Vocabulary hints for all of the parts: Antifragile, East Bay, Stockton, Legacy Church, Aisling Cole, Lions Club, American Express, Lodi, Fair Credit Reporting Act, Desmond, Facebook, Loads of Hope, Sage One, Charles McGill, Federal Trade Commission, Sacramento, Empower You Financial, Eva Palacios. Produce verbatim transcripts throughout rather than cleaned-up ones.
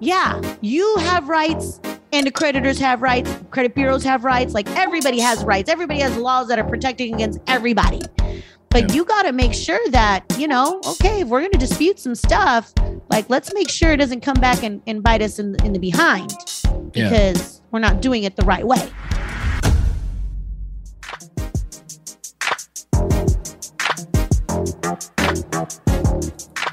yeah, you have rights and the creditors have rights. Credit bureaus have rights. Like everybody has rights. Everybody has laws that are protecting against everybody. But yeah. you got to make sure that, you know, okay, if we're going to dispute some stuff, like let's make sure it doesn't come back and, and bite us in, in the behind because yeah. we're not doing it the right way.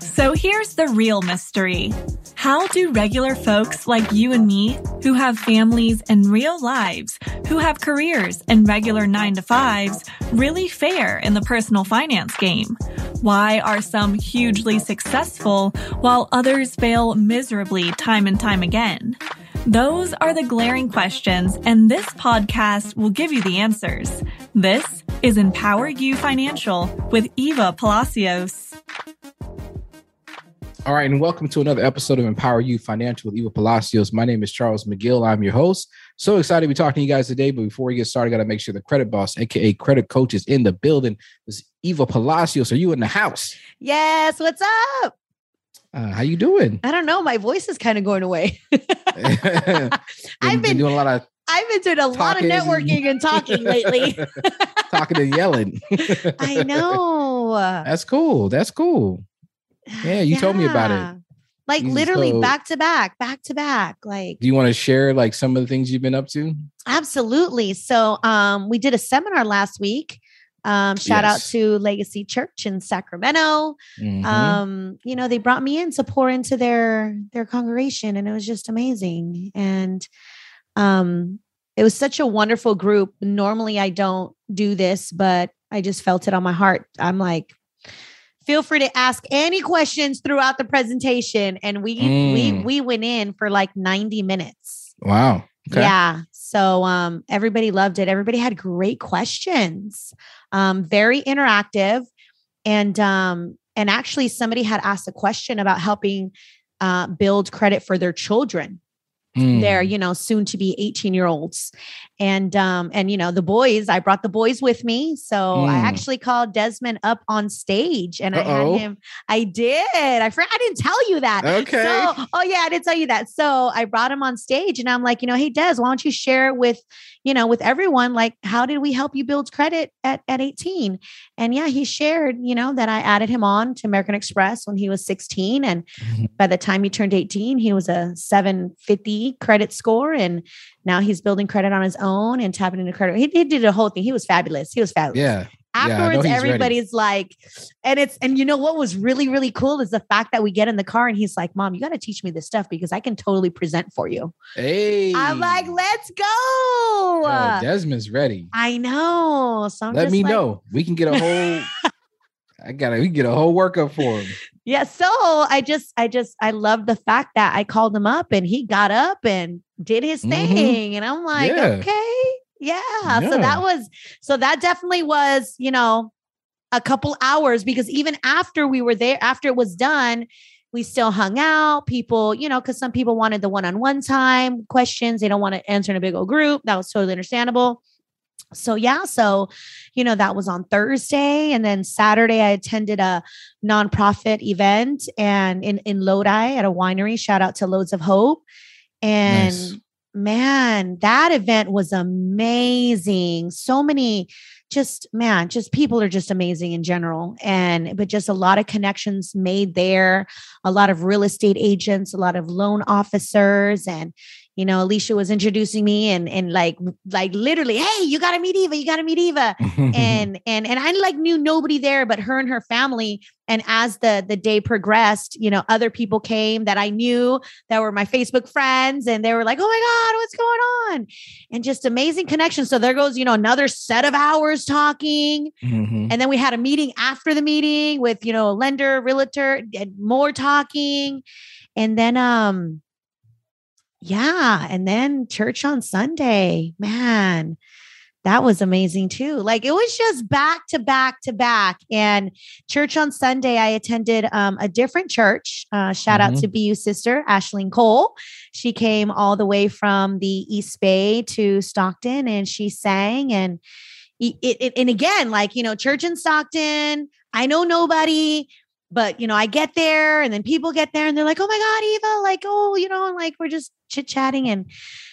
So here's the real mystery. How do regular folks like you and me, who have families and real lives, who have careers and regular nine to fives, really fare in the personal finance game? Why are some hugely successful while others fail miserably time and time again? Those are the glaring questions, and this podcast will give you the answers. This is Empower You Financial with Eva Palacios. All right, and welcome to another episode of Empower You Financial with Eva Palacios. My name is Charles McGill. I'm your host. So excited to be talking to you guys today. But before we get started, I got to make sure the credit boss, a k a credit coach, is in the building. Miz Eva Palacios, are you in the house? Yes, what's up? Uh, how you doing? I don't know. My voice is kind of going away. been, I've been, been doing a lot of I've been doing a lot of networking and talking lately. Talking and yelling. I know. That's cool. That's cool. Yeah, you yeah. told me about it. Like Jesus literally code. back to back, back to back. Like, do you want to share like some of the things you've been up to? Absolutely. So, um, we did a seminar last week. Um, shout yes. out to Legacy Church in Sacramento. Mm-hmm. Um, you know, they brought me in to pour into their their congregation, and it was just amazing. And um, it was such a wonderful group. Normally, I don't do this, but I just felt it on my heart. I'm like, feel free to ask any questions throughout the presentation. And we, mm. we, we went in for like ninety minutes. Wow. Okay. Yeah. So, um, everybody loved it. Everybody had great questions. Um, very interactive. And, um, and actually somebody had asked a question about helping, uh, build credit for their children. Mm. They're, you know, soon to be eighteen year olds. And, um, and, you know, the boys, I brought the boys with me. So mm. I actually called Desmond up on stage and Uh-oh. I had him, I did, I forgot, I didn't tell you that. Okay. So, oh yeah, I didn't tell you that. So I brought him on stage and I'm like, you know, hey Des, why don't you share with, you know, with everyone, like, how did we help you build credit at, at eighteen? And yeah, he shared, you know, that I added him on to American Express when he was sixteen. And mm-hmm. by the time he turned eighteen, he was a seven fifty credit score, and now he's building credit on his own and tapping into credit. He, he did a whole thing. He was fabulous. He was fabulous. Yeah. Afterwards, yeah, everybody's ready. Like, and it's, and you know, what was really, really cool is the fact that we get in the car and he's like, Mom, you got to teach me this stuff because I can totally present for you. Hey, I'm like, let's go. Oh, Desmond's ready. I know. So I'm Let just me like, know. We can get a whole, I gotta, we can get a whole workup for him. Yeah. So I just, I just, I love the fact that I called him up and he got up and did his thing. Mm-hmm. And I'm like, yeah. okay. Yeah. yeah. So that was, so that definitely was, you know, a couple hours, because even after we were there, after it was done, we still hung out. People, you know, because some people wanted the one-on-one time questions. They don't want to answer in a big old group. That was totally understandable. So, yeah. So, you know, that was on Thursday. And then Saturday, I attended a nonprofit event and in, in Lodi at a winery. Shout out to Loads of Hope. And nice. Man, that event was amazing. So many just, man, just people are just amazing in general. And, but just a lot of connections made there, a lot of real estate agents, a lot of loan officers, and, you know, Alicia was introducing me and, and like, like literally, hey, you got to meet Eva, you got to meet Eva. and, and, and I like knew nobody there, but her and her family. And as the, the day progressed, you know, other people came that I knew that were my Facebook friends, and they were like, oh my God, what's going on? And just amazing connections. So there goes, you know, another set of hours talking. Mm-hmm. And then we had a meeting after the meeting with, you know, a lender, realtor, and more talking. And then, um, yeah. And then church on Sunday, man, that was amazing too. Like it was just back to back to back. And church on Sunday, I attended um, a different church. Uh, shout mm-hmm. out to B U sister, Aisling Cole. She came all the way from the East Bay to Stockton, and she sang. And it, it, and again, like, you know, church in Stockton, I know nobody. But, you know, I get there and then people get there and they're like, oh, my God, Eva, like, oh, you know, and like we're just chit chatting. And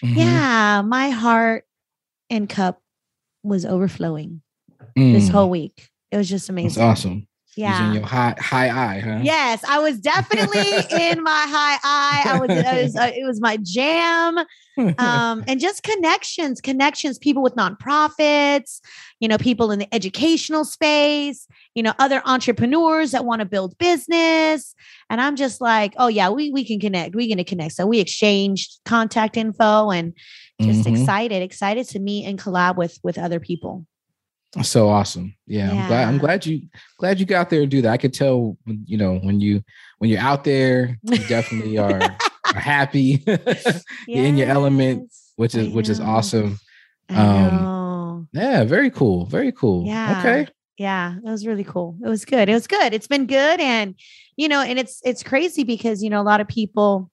mm-hmm. yeah, my heart and cup was overflowing mm. this whole week. It was just amazing. That's awesome. Yeah. It was in your high, high eye, huh? Yes, I was definitely in my high eye. I was, I was uh, it was my jam. Um, and just connections, connections, people with nonprofits, you know, people in the educational space, you know, other entrepreneurs that want to build business. And I'm just like, oh yeah, we, we can connect. We're going to connect. So we exchanged contact info and just mm-hmm. excited, excited to meet and collab with, with other people. So awesome. Yeah, yeah. I'm glad I'm glad you glad you got there and do that. I could tell, you know, when you when you're out there, you definitely are, are happy. Yes. You're in your element, which is which is awesome. Um yeah, very cool. Very cool. Yeah. Okay. Yeah, that was really cool. It was good. It was good. It's been good. And you know, and it's it's crazy because, you know, a lot of people,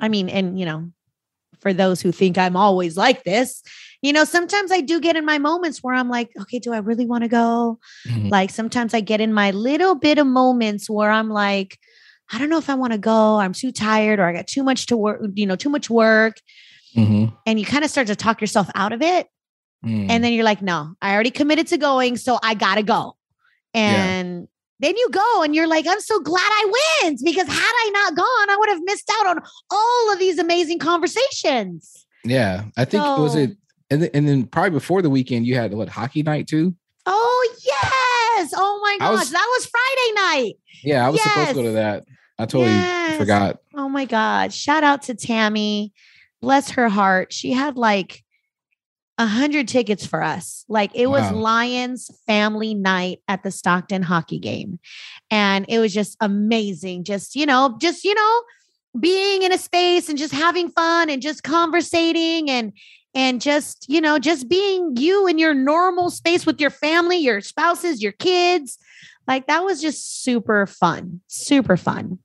I mean, and you know, for those who think I'm always like this, you know, sometimes I do get in my moments where I'm like, okay, do I really want to go? Mm-hmm. Like sometimes I get in my little bit of moments where I'm like, I don't know if I want to go. I'm too tired or I got too much to work, you know, too much work. Mm-hmm. And you kind of start to talk yourself out of it. Mm. And then you're like, no, I already committed to going. So I got to go. And yeah. Then you go and you're like, I'm so glad I went because had I not gone, I would have missed out on all of these amazing conversations. Yeah. I think so, it was it. And then, and then probably before the weekend, you had what, hockey night too? Oh, yes. Oh my gosh. Was, that was Friday night. Yeah. I was yes. supposed to go to that. I totally yes. forgot. Oh my God. Shout out to Tammy. Bless her heart. She had like a hundred tickets for us. Like it was wow. Lions family night at the Stockton hockey game. And it was just amazing. Just, you know, just, you know, being in a space and just having fun and just conversating and, and just, you know, just being you in your normal space with your family, your spouses, your kids. Like that was just super fun, super fun.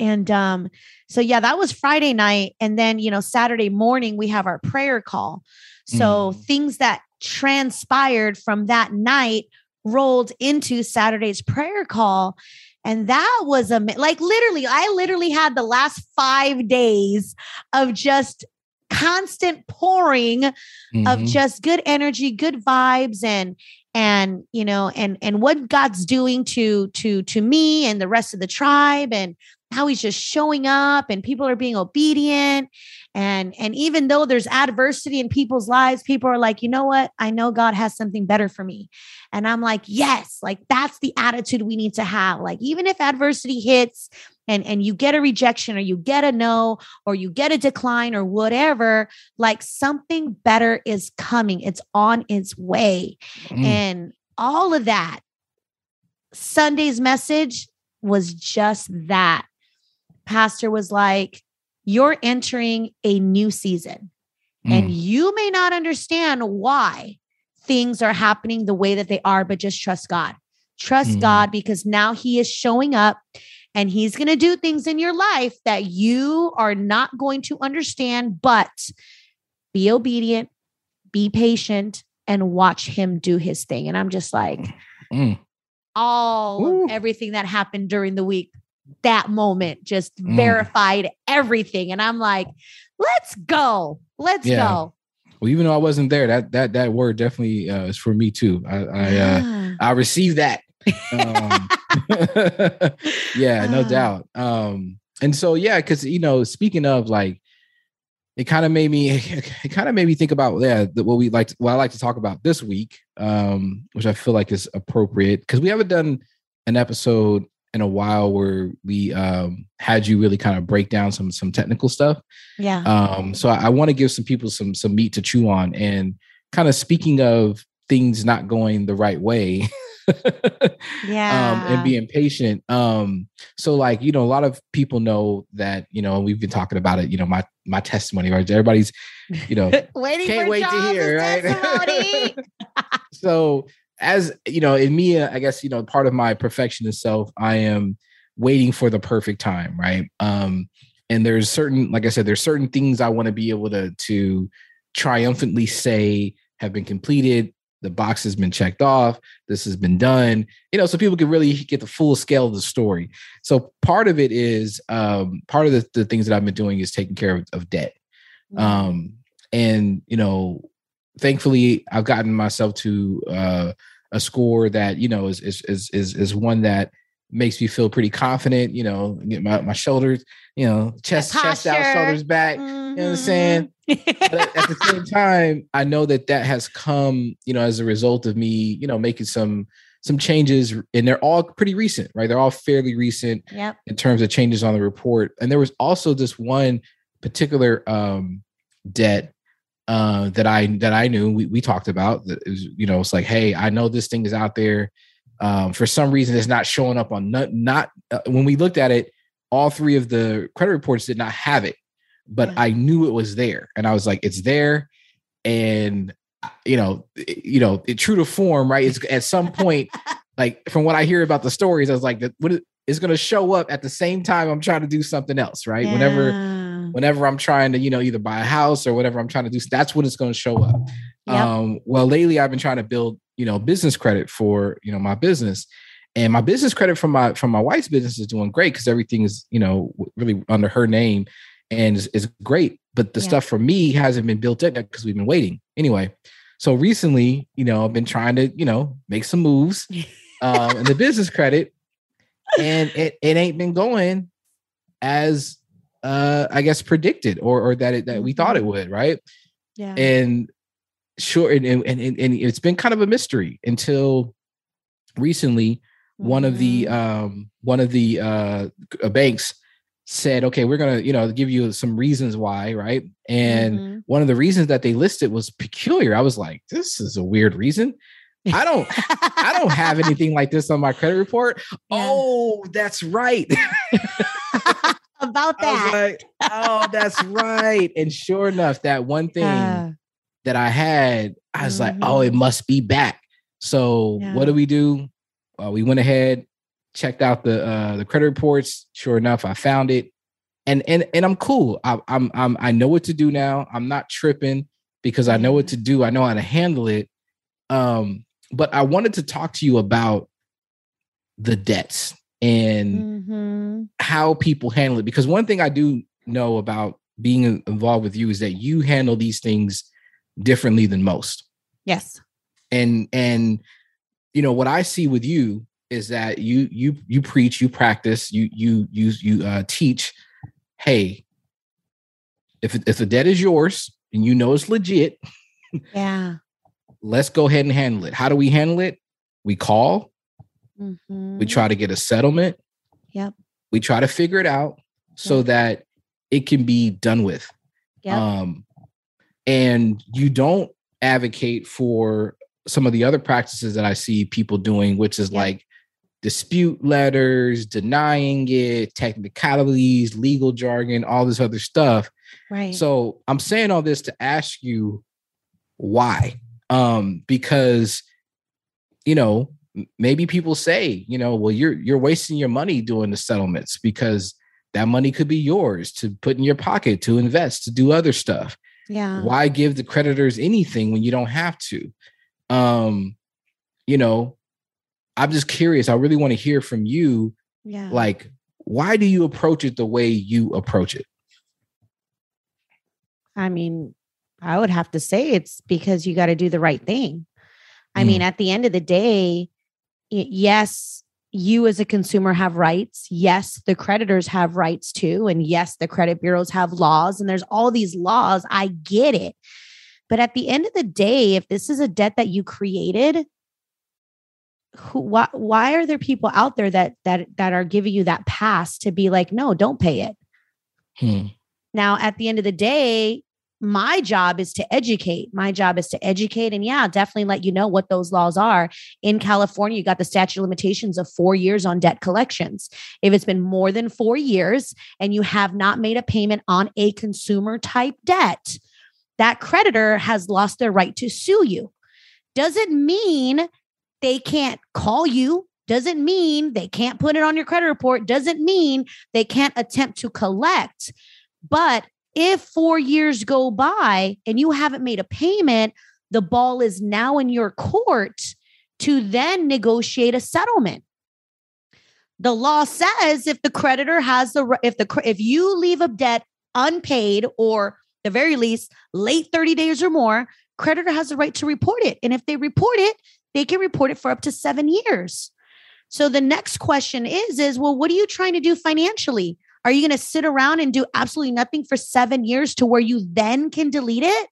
And, um, so yeah, that was Friday night. And then, you know, Saturday morning, we have our prayer call. So mm. things that transpired from that night rolled into Saturday's prayer call. And that was a, like, literally, I literally had the last five days of just constant pouring mm-hmm. of just good energy, good vibes. And, and, you know, and, and what God's doing to, to, to me and the rest of the tribe and how he's just showing up and people are being obedient. And, and even though there's adversity in people's lives, people are like, you know what? I know God has something better for me. And I'm like, yes, like that's the attitude we need to have. Like, even if adversity hits and, and you get a rejection or you get a no, or you get a decline or whatever, like something better is coming. It's on its way. Mm. And all of that, Sunday's message was just that. Pastor was like, you're entering a new season mm. and you may not understand why things are happening the way that they are, but just trust God, trust mm. God, because now he is showing up and he's going to do things in your life that you are not going to understand, but be obedient, be patient, and watch him do his thing. And I'm just like, mm. all Ooh. Of everything that happened during the week, that moment just mm. verified everything. And I'm like, let's go, let's yeah. go. Well, even though I wasn't there, that, that, that word definitely uh, is for me too. I, I, yeah. uh, I received that. Um, yeah, no uh. doubt. Um, and so, yeah, cause you know, speaking of like, it kind of made me, it kind of made me think about yeah, the, what we like, to, what I like to talk about this week, um, which I feel like is appropriate because we haven't done an episode in a while where we um, had you really kind of break down some some technical stuff. Yeah. Um, so I, I want to give some people some some meat to chew on, and kind of speaking of things not going the right way. yeah. Um, and being patient. Um, so like, you know, a lot of people know that, you know, we've been talking about it, you know, my, my testimony, right? Everybody's, you know, waiting can't wait John's to hear, right? So as you know, in me, I guess, you know, part of my perfectionist self, I am waiting for the perfect time. Right. Um, and there's certain, like I said, there's certain things I want to be able to, to triumphantly say have been completed the box has been checked off. This has been done, you know, so people can really get the full scale of the story. So part of it is, um, part of the, the things that I've been doing is taking care of, of debt. Um, and, you know, thankfully I've gotten myself to uh, a score that, you know, is, is, is, is, is one that makes me feel pretty confident, you know, my, my shoulders, you know, chest, chest out, shoulders back, mm-hmm. you know what I'm saying? But at, at the same time, I know that that has come, you know, as a result of me, you know, making some, some changes, and they're all pretty recent, right? They're all fairly recent yep. in terms of changes on the report. And there was also this one particular um, debt uh, that I, that I knew we, we talked about that is, you know, it's like, hey, I know this thing is out there. Um, for some reason, it's not showing up on not, not uh, when we looked at it, all three of the credit reports did not have it, but yeah. I knew it was there. And I was like, it's there. And, you know, it, you know, it, true to form, right. It's at some point, like from what I hear about the stories, I was like, what is, it's going to show up at the same time I'm trying to do something else. Right. Yeah. Whenever, whenever I'm trying to, you know, either buy a house or whatever I'm trying to do, that's when it's going to show up. Yep. Um, well, lately I've been trying to build, you know, business credit for, you know, my business, and my business credit from my, from my wife's business is doing great. Cause everything is, you know, really under her name and is, is great. But the yeah. stuff for me hasn't been built up because we've been waiting anyway. So recently, you know, I've been trying to, you know, make some moves, um, in the business credit, and it, it ain't been going as, uh, I guess predicted or, or that it, that we thought it would. Right. Yeah. And, Sure. And, and, and, and it's been kind of a mystery until recently, mm-hmm. one of the, um, one of the, uh, banks said, okay, we're going to, you know, give you some reasons why. Right. And mm-hmm. one of the reasons that they listed was peculiar. I was like, this is a weird reason. I don't, I don't have anything like this on my credit report. Yeah. Oh, that's right. About that. I was like, oh, that's right. And sure enough, that one thing, uh. that I had, I was mm-hmm. like, oh, it must be back. So yeah. what do we do? Uh, we went ahead, checked out the uh, the credit reports. Sure enough, I found it, and and and I'm cool. I, I'm I'm I know what to do now. I'm not tripping because I know what to do. I know how to handle it. Um, but I wanted to talk to you about the debts and mm-hmm. how people handle it, because one thing I do know about being involved with you is that you handle these things differently than most. Yes. And, and, you know, what I see with you is that you, you, you preach, you practice, you, you, you, you uh, teach, hey, if, if the debt is yours and you know, it's legit, yeah, let's go ahead and handle it. How do we handle it? We call, mm-hmm. we try to get a settlement. Yep. We try to figure it out so yep. that it can be done with. Yep. Um, And you don't advocate for some of the other practices that I see people doing, which is yeah. like dispute letters, denying it, technicalities, legal jargon, all this other stuff. Right. So I'm saying all this to ask you why, um, because, you know, maybe people say, you know, well, you're, you're wasting your money doing the settlements because that money could be yours to put in your pocket, to invest, to do other stuff. Yeah. Why give the creditors anything when you don't have to? Um, you know, I'm just curious. I really want to hear from you. Yeah. Like, why do you approach it the way you approach it? I mean, I would have to say it's because you got to do the right thing. I mm. mean, at the end of the day, yes, you as a consumer have rights. Yes, the creditors have rights too. And yes, the credit bureaus have laws, and there's all these laws. I get it. But at the end of the day, if this is a debt that you created, who, why, why are there people out there that, that, that are giving you that pass to be like, no, don't pay it. Hmm. Now, at the end of the day, my job is to educate. My job is to educate. And yeah, definitely let you know what those laws are. In California, you got the statute of limitations of four years on debt collections. If it's been more than four years and you have not made a payment on a consumer type debt, that creditor has lost their right to sue you. Doesn't mean they can't call you. Doesn't mean they can't put it on your credit report. Doesn't mean they can't attempt to collect. But if four years go by and you haven't made a payment, the ball is now in your court to then negotiate a settlement. The law says if the creditor has the, if the, if you leave a debt unpaid or at the very least late thirty days or more, creditor has the right to report it. And if they report it, they can report it for up to seven years. So the next question is, is, well, what are you trying to do financially? Are you going to sit around and do absolutely nothing for seven years to where you then can delete it?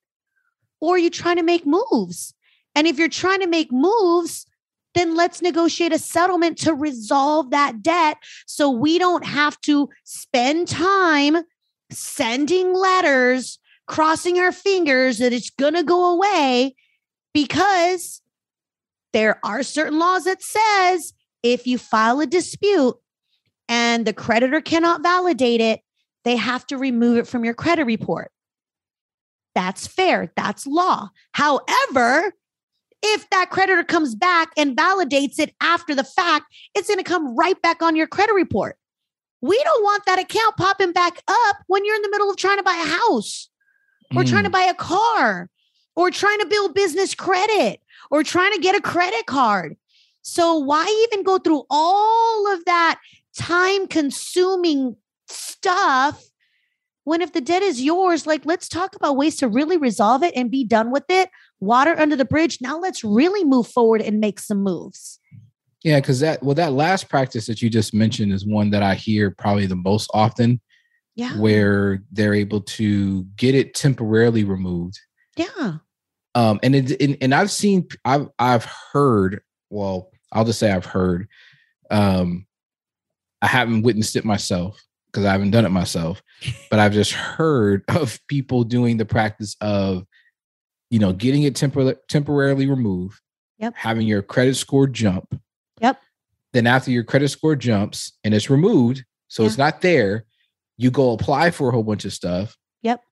Or are you trying to make moves? And if you're trying to make moves, then let's negotiate a settlement to resolve that debt so we don't have to spend time sending letters, crossing our fingers that it's going to go away, because there are certain laws that says if you file a dispute and the creditor cannot validate it, they have to remove it from your credit report. That's fair. That's law. However, if that creditor comes back and validates it after the fact, it's going to come right back on your credit report. We don't want that account popping back up when you're in the middle of trying to buy a house or mm. trying to buy a car or trying to build business credit or trying to get a credit card. So why even go through all of that time-consuming stuff when if the debt is yours? Like, let's talk about ways to really resolve it and be done with it. Water under the bridge. Now let's really move forward and make some moves. Yeah, because that, well, that last practice that you just mentioned is one that I hear probably the most often. Yeah, where they're able to get it temporarily removed. Yeah, um, and it and, and I've seen I've I've heard. Well, I'll just say I've heard. Um, I haven't witnessed it myself because I haven't done it myself, but I've just heard of people doing the practice of, you know, getting it tempor- temporarily removed, yep, having your credit score jump. Yep. Then after your credit score jumps and it's removed, so yeah, it's not there, you go apply for a whole bunch of stuff. Yep.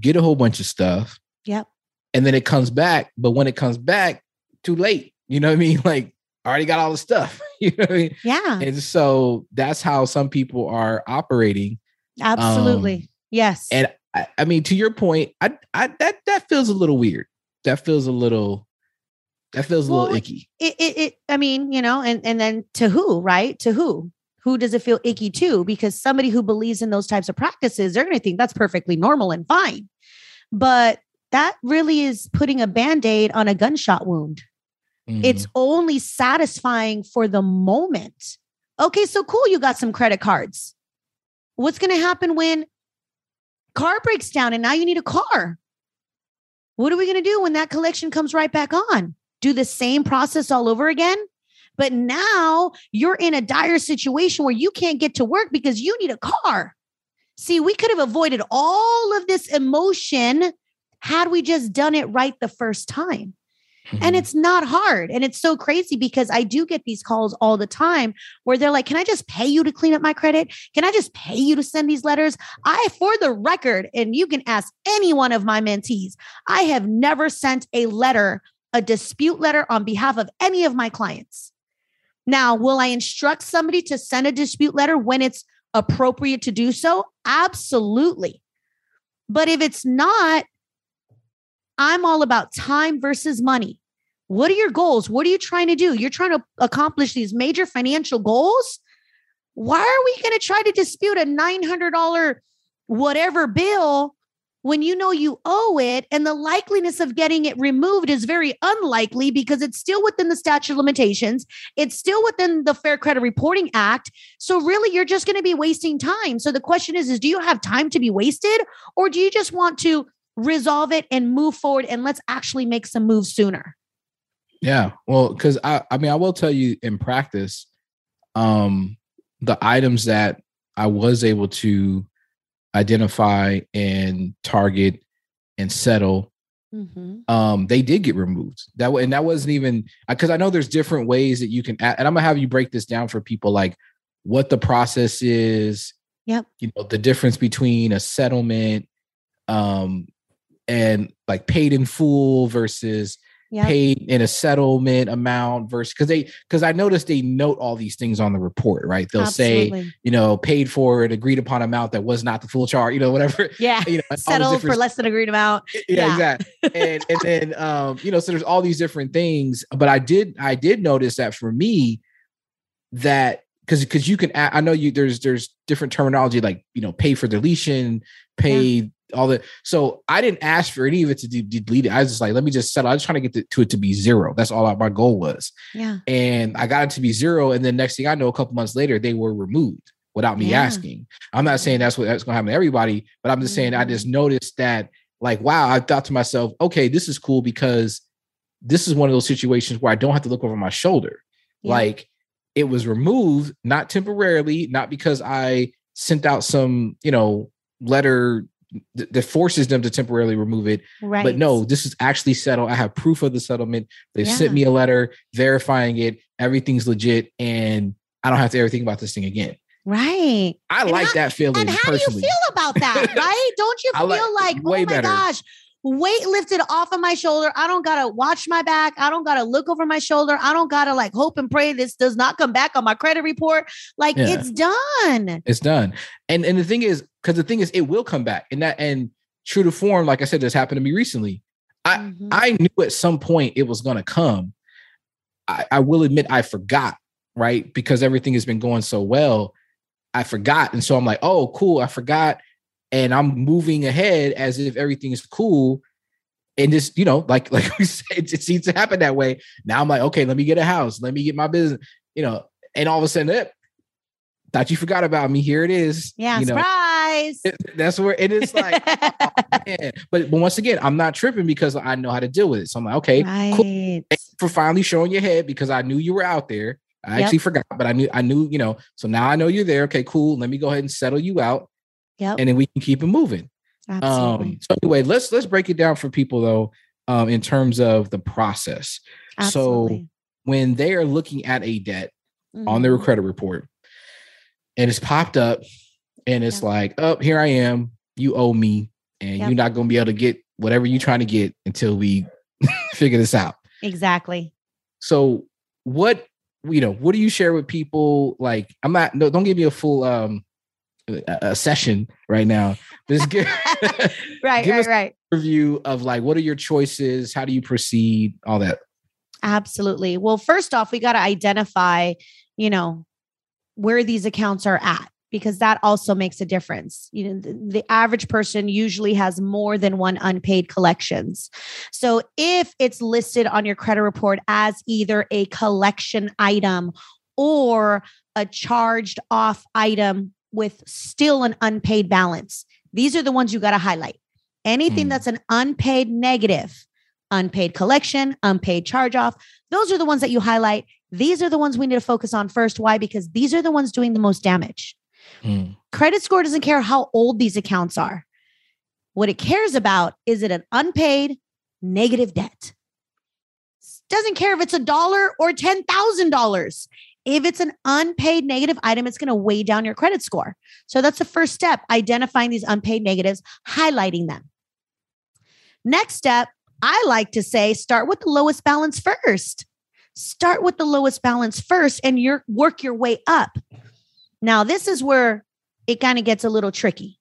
Get a whole bunch of stuff. Yep. And then it comes back. But when it comes back, too late. You know what I mean? Like, I already got all the stuff. You know what I mean? Yeah. And so that's how some people are operating. Absolutely. Um, yes. And I, I mean, to your point, I, I, that, that feels a little weird. That feels a little, that feels a well, little icky. It, it, it, I mean, you know, and, and then to who, right? To who, who does it feel icky to? Because somebody who believes in those types of practices, they're going to think that's perfectly normal and fine. But that really is putting a Band-Aid on a gunshot wound. Mm. It's only satisfying for the moment. Okay. So cool. You got some credit cards. What's going to happen when car breaks down and now you need a car? What are we going to do when that collection comes right back on? Do the same process all over again? But now you're in a dire situation where you can't get to work because you need a car. See, we could have avoided all of this emotion had we just done it right the first time. Mm-hmm. And it's not hard. And it's so crazy because I do get these calls all the time where they're like, can I just pay you to clean up my credit? Can I just pay you to send these letters? I, for the record, and you can ask any one of my mentees, I have never sent a letter, a dispute letter on behalf of any of my clients. Now, will I instruct somebody to send a dispute letter when it's appropriate to do so? Absolutely. But if it's not, I'm all about time versus money. What are your goals? What are you trying to do? You're trying to accomplish these major financial goals. Why are we going to try to dispute a nine hundred dollars whatever bill when you know you owe it and the likeliness of getting it removed is very unlikely because it's still within the statute of limitations. It's still within the Fair Credit Reporting Act. So really, you're just going to be wasting time. So the question is, is do you have time to be wasted, or do you just want to resolve it and move forward and let's actually make some moves sooner? Yeah. Well, cause I, I mean, I will tell you in practice, um, the items that I was able to identify and target and settle, mm-hmm, um, they did get removed. That And that wasn't even, cause I know there's different ways that you can, and I'm gonna have you break this down for people, like what the process is, yep, you know, the difference between a settlement, um, and like paid in full versus yep. paid in a settlement amount versus, because they, because I noticed they note all these things on the report, right? They'll Absolutely. say, you know, paid for an agreed upon amount that was not the full charge, you know, whatever. Yeah. You know, settled for less than agreed amount. Yeah, yeah. exactly. And, and then, um, you know, so there's all these different things, but I did, I did notice that for me that, Cause, cause you can, I know you, there's, there's different terminology, like, you know, pay for deletion, pay yeah. all the, so I didn't ask for any of it to de- de- delete it. I was just like, let me just settle. I was trying to get to, to it to be zero. That's all I, my goal was. Yeah. And I got it to be zero. And then next thing I know, a couple months later, they were removed without me yeah. asking. I'm not saying that's what that's going to happen to everybody, but I'm just mm-hmm. saying, I just noticed that, like, wow, I thought to myself, okay, this is cool because this is one of those situations where I don't have to look over my shoulder. Yeah. Like, it was removed, not temporarily, not because I sent out some, you know, letter th- that forces them to temporarily remove it. Right. But no, this is actually settled. I have proof of the settlement. They yeah. sent me a letter verifying it. Everything's legit. And I don't have to ever think about this thing again. Right. I and like how, that feeling. And how personally. do you feel about that? Right. Don't you feel like, like oh my better. gosh. Weight lifted off of my shoulder. I don't got to watch my back. I don't got to look over my shoulder. I don't got to like hope and pray this does not come back on my credit report. Like yeah. it's done. It's done. And and the thing is, because the thing is, it will come back. And that, and true to form, like I said, this happened to me recently. I, mm-hmm. I knew at some point it was going to come. I, I will admit I forgot, right? Because everything has been going so well. I forgot. And so I'm like, oh, cool. I forgot. And I'm moving ahead as if everything is cool. And this, you know, like, like we said, it, it seems to happen that way. Now I'm like, okay, let me get a house. Let me get my business, you know, and all of a sudden, eh, thought you forgot about me. Here it is. Yeah. You know, surprise. It, that's where it is like, oh, man. But, but once again, I'm not tripping because I know how to deal with it. So I'm like, okay, right. cool. Thanks for finally showing your head because I knew you were out there. I yep. actually forgot, but I knew, I knew, you know, so now I know you're there. Okay, cool. Let me go ahead and settle you out. Yep. And then we can keep it moving. Absolutely. Um, so anyway, let's let's break it down for people, though, um, in terms of the process. Absolutely. So when they are looking at a debt mm-hmm. on their credit report and it's popped up and it's yep. like, oh, here I am. You owe me and yep. you're not going to be able to get whatever you're trying to get until we figure this out. Exactly. So what, you know, what do you share with people? Like, I'm not, no, don't give me a full um a session right now. Just give, right, give right, right. review of like, what are your choices? How do you proceed? All that. Absolutely. Well, first off, we got to identify, you know, where these accounts are at, because that also makes a difference. You know, the, the average person usually has more than one unpaid collections. So if it's listed on your credit report as either a collection item or a charged off item with still an unpaid balance, these are the ones you got to highlight. Anything mm. that's an unpaid negative, unpaid collection, unpaid charge off, those are the ones that you highlight. These are the ones we need to focus on first. Why? Because these are the ones doing the most damage. Mm. Credit score doesn't care how old these accounts are. What it cares about is it an unpaid negative debt. Doesn't care if it's a dollar or ten thousand dollars. If it's an unpaid negative item, it's going to weigh down your credit score. So that's the first step, identifying these unpaid negatives, highlighting them. Next step, I like to say, start with the lowest balance first. Start with the lowest balance first and your, work your way up. Now, this is where it kind of gets a little tricky.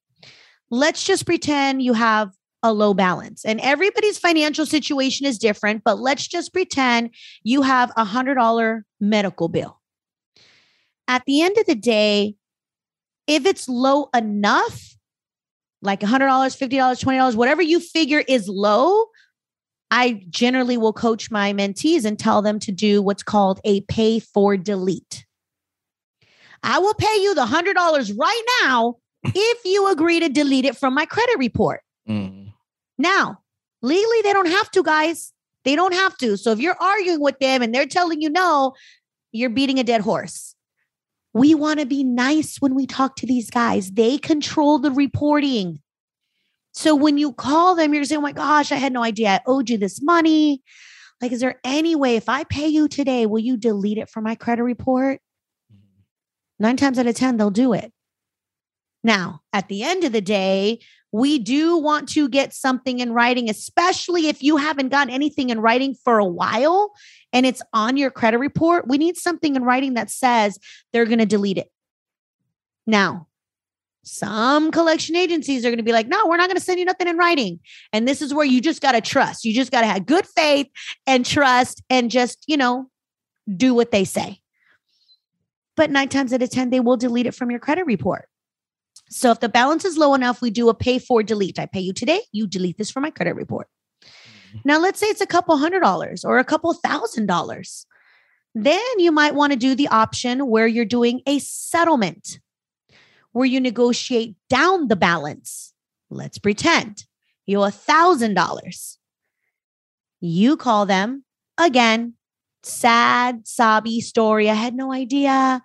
Let's just pretend you have a low balance, and everybody's financial situation is different, but let's just pretend you have a one hundred dollars medical bill. At the end of the day, if it's low enough, like one hundred dollars, fifty dollars, twenty dollars, whatever you figure is low, I generally will coach my mentees and tell them to do what's called a pay for delete. I will pay you the one hundred dollars right now if you agree to delete it from my credit report. Mm. Now, legally, they don't have to, guys. They don't have to. So if you're arguing with them and they're telling you no, you're beating a dead horse. We want to be nice when we talk to these guys. They control the reporting. So when you call them, you're saying, oh my gosh, I had no idea I owed you this money. Like, is there any way if I pay you today, will you delete it from my credit report? Nine times out of ten, they'll do it. Now, at the end of the day, We do want to get something in writing, especially if you haven't gotten anything in writing for a while and it's on your credit report. We need something in writing that says they're going to delete it. Now, some collection agencies are going to be like, no, we're not going to send you nothing in writing. And this is where you just got to trust. You just got to have good faith and trust and just, you know, do what they say. But nine times out of ten, they will delete it from your credit report. So if the balance is low enough, we do a pay for delete. I pay you today. You delete this from my credit report. Now, let's say it's a couple hundred dollars or a couple thousand dollars. Then you might want to do the option where you're doing a settlement, where you negotiate down the balance. Let's pretend you owe one thousand dollars. You call them again. Sad, sobby story. I had no idea.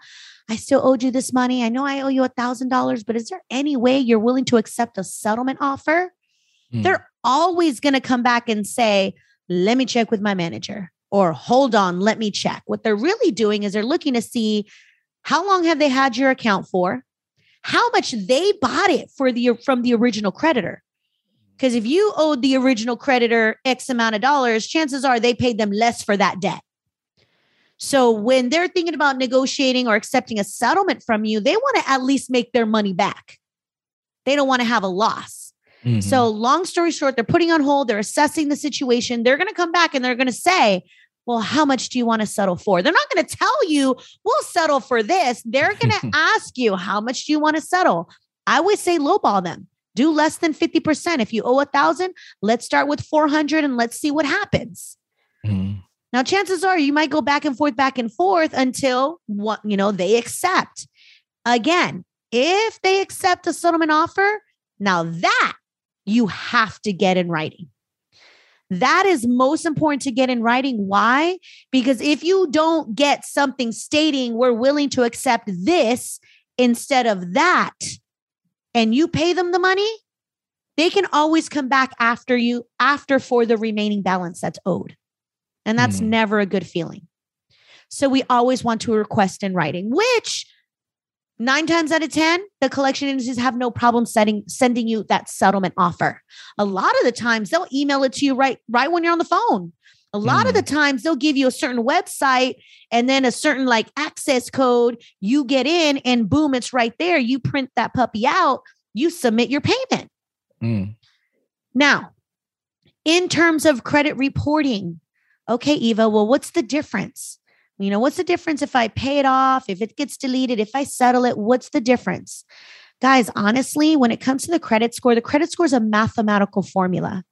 I still owed you this money. I know I owe you one thousand dollars, but is there any way you're willing to accept a settlement offer? Mm. They're always going to come back and say, let me check with my manager, or hold on, let me check. What they're really doing is they're looking to see how long have they had your account for, how much they bought it for the from the original creditor. Because if you owed the original creditor X amount of dollars, chances are they paid them less for that debt. So when they're thinking about negotiating or accepting a settlement from you, they want to at least make their money back. They don't want to have a loss. Mm-hmm. So long story short, they're putting on hold. They're assessing the situation. They're going to come back and they're going to say, well, how much do you want to settle for? They're not going to tell you, we'll settle for this. They're going to ask you, how much do you want to settle? I always say lowball them. Do less than fifty percent. If you owe a thousand, let's start with four hundred and let's see what happens. Mm-hmm. Now, chances are you might go back and forth, back and forth until what, you know, they accept. Again, if they accept a settlement offer, now that you have to get in writing. That is most important to get in writing. Why? Because if you don't get something stating we're willing to accept this instead of that, and you pay them the money, they can always come back after you after for the remaining balance that's owed. And that's mm. never a good feeling. So we always want to request in writing, which nine times out of ten, the collection agencies have no problem setting, sending you that settlement offer. A lot of the times they'll email it to you right, right when you're on the phone. A lot mm. of the times they'll give you a certain website and then a certain like access code. You get in and boom, it's right there. You print that puppy out. You submit your payment. Mm. Now, in terms of credit reporting, okay, Eva, well, what's the difference? You know, what's the difference if I pay it off, if it gets deleted, if I settle it, what's the difference? Guys, honestly, when it comes to the credit score, the credit score is a mathematical formula.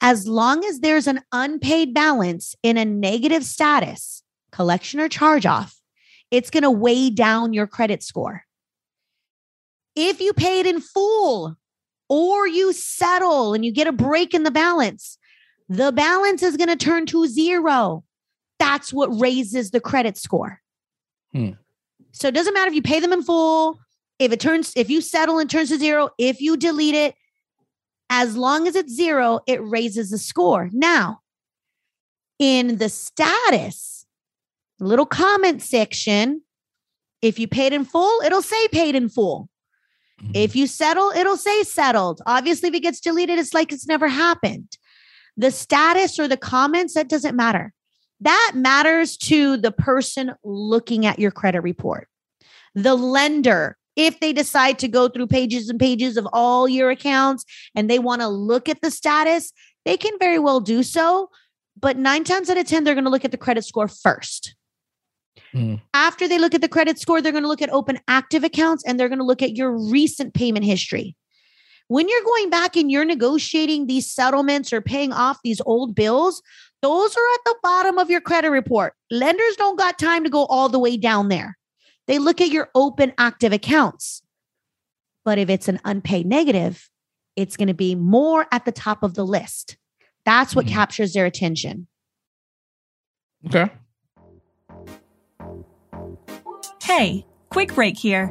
As long as there's an unpaid balance in a negative status, collection or charge-off, it's going to weigh down your credit score. If you pay it in full or you settle and you get a break in the balance, the balance is going to turn to zero. That's what raises the credit score. Hmm. So it doesn't matter if you pay them in full, if it turns, if you settle and turns to zero, if you delete it, as long as it's zero, it raises the score. Now, in the status, little comment section, if you paid in full, it'll say paid in full. Hmm. If you settle, it'll say settled. Obviously, if it gets deleted, it's like it's never happened. The status or the comments, that doesn't matter. That matters to the person looking at your credit report. The lender, if they decide to go through pages and pages of all your accounts and they want to look at the status, they can very well do so. But nine times out of ten, they're going to look at the credit score first. Mm. After they look at the credit score, they're going to look at open active accounts and they're going to look at your recent payment history. When you're going back and you're negotiating these settlements or paying off these old bills, those are at the bottom of your credit report. Lenders don't got time to go all the way down there. They look at your open active accounts. But if it's an unpaid negative, it's going to be more at the top of the list. That's what mm-hmm. captures their attention. Okay. Hey, quick break here.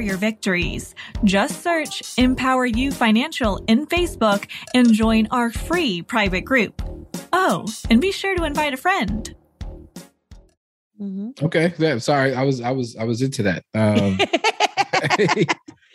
your victories. Just search Empower You Financial in Facebook and join our free private group. Oh, and be sure to invite a friend. Mm-hmm. Okay. Yeah, sorry. I was, I was, I was into that. Um,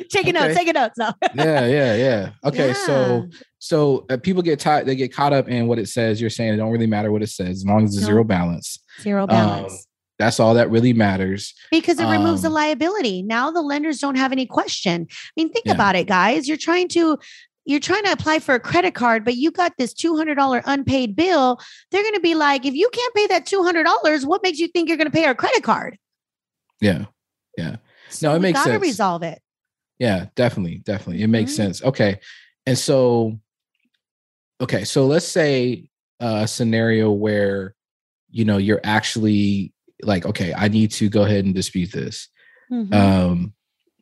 taking okay. notes, taking notes. No. yeah, yeah, yeah. Okay. Yeah. So, so uh, people get tied, they get caught up in what it says. You're saying it don't really matter what it says as long as it's no. zero balance. Zero balance. Um, That's all that really matters. Because it um, removes the liability. Now the lenders don't have any question. I mean, think yeah. about it, guys. You're trying to you're trying to apply for a credit card, but you got this two hundred dollars unpaid bill. They're going to be like, if you can't pay that two hundred dollars, what makes you think you're going to pay our credit card? Yeah. Yeah. So no, it makes sense. You got to resolve it. Yeah, definitely. Definitely. It makes mm-hmm. sense. Okay. And so, okay. So let's say a scenario where, you know, you're actually like, okay, I need to go ahead and dispute this. Mm-hmm. Um,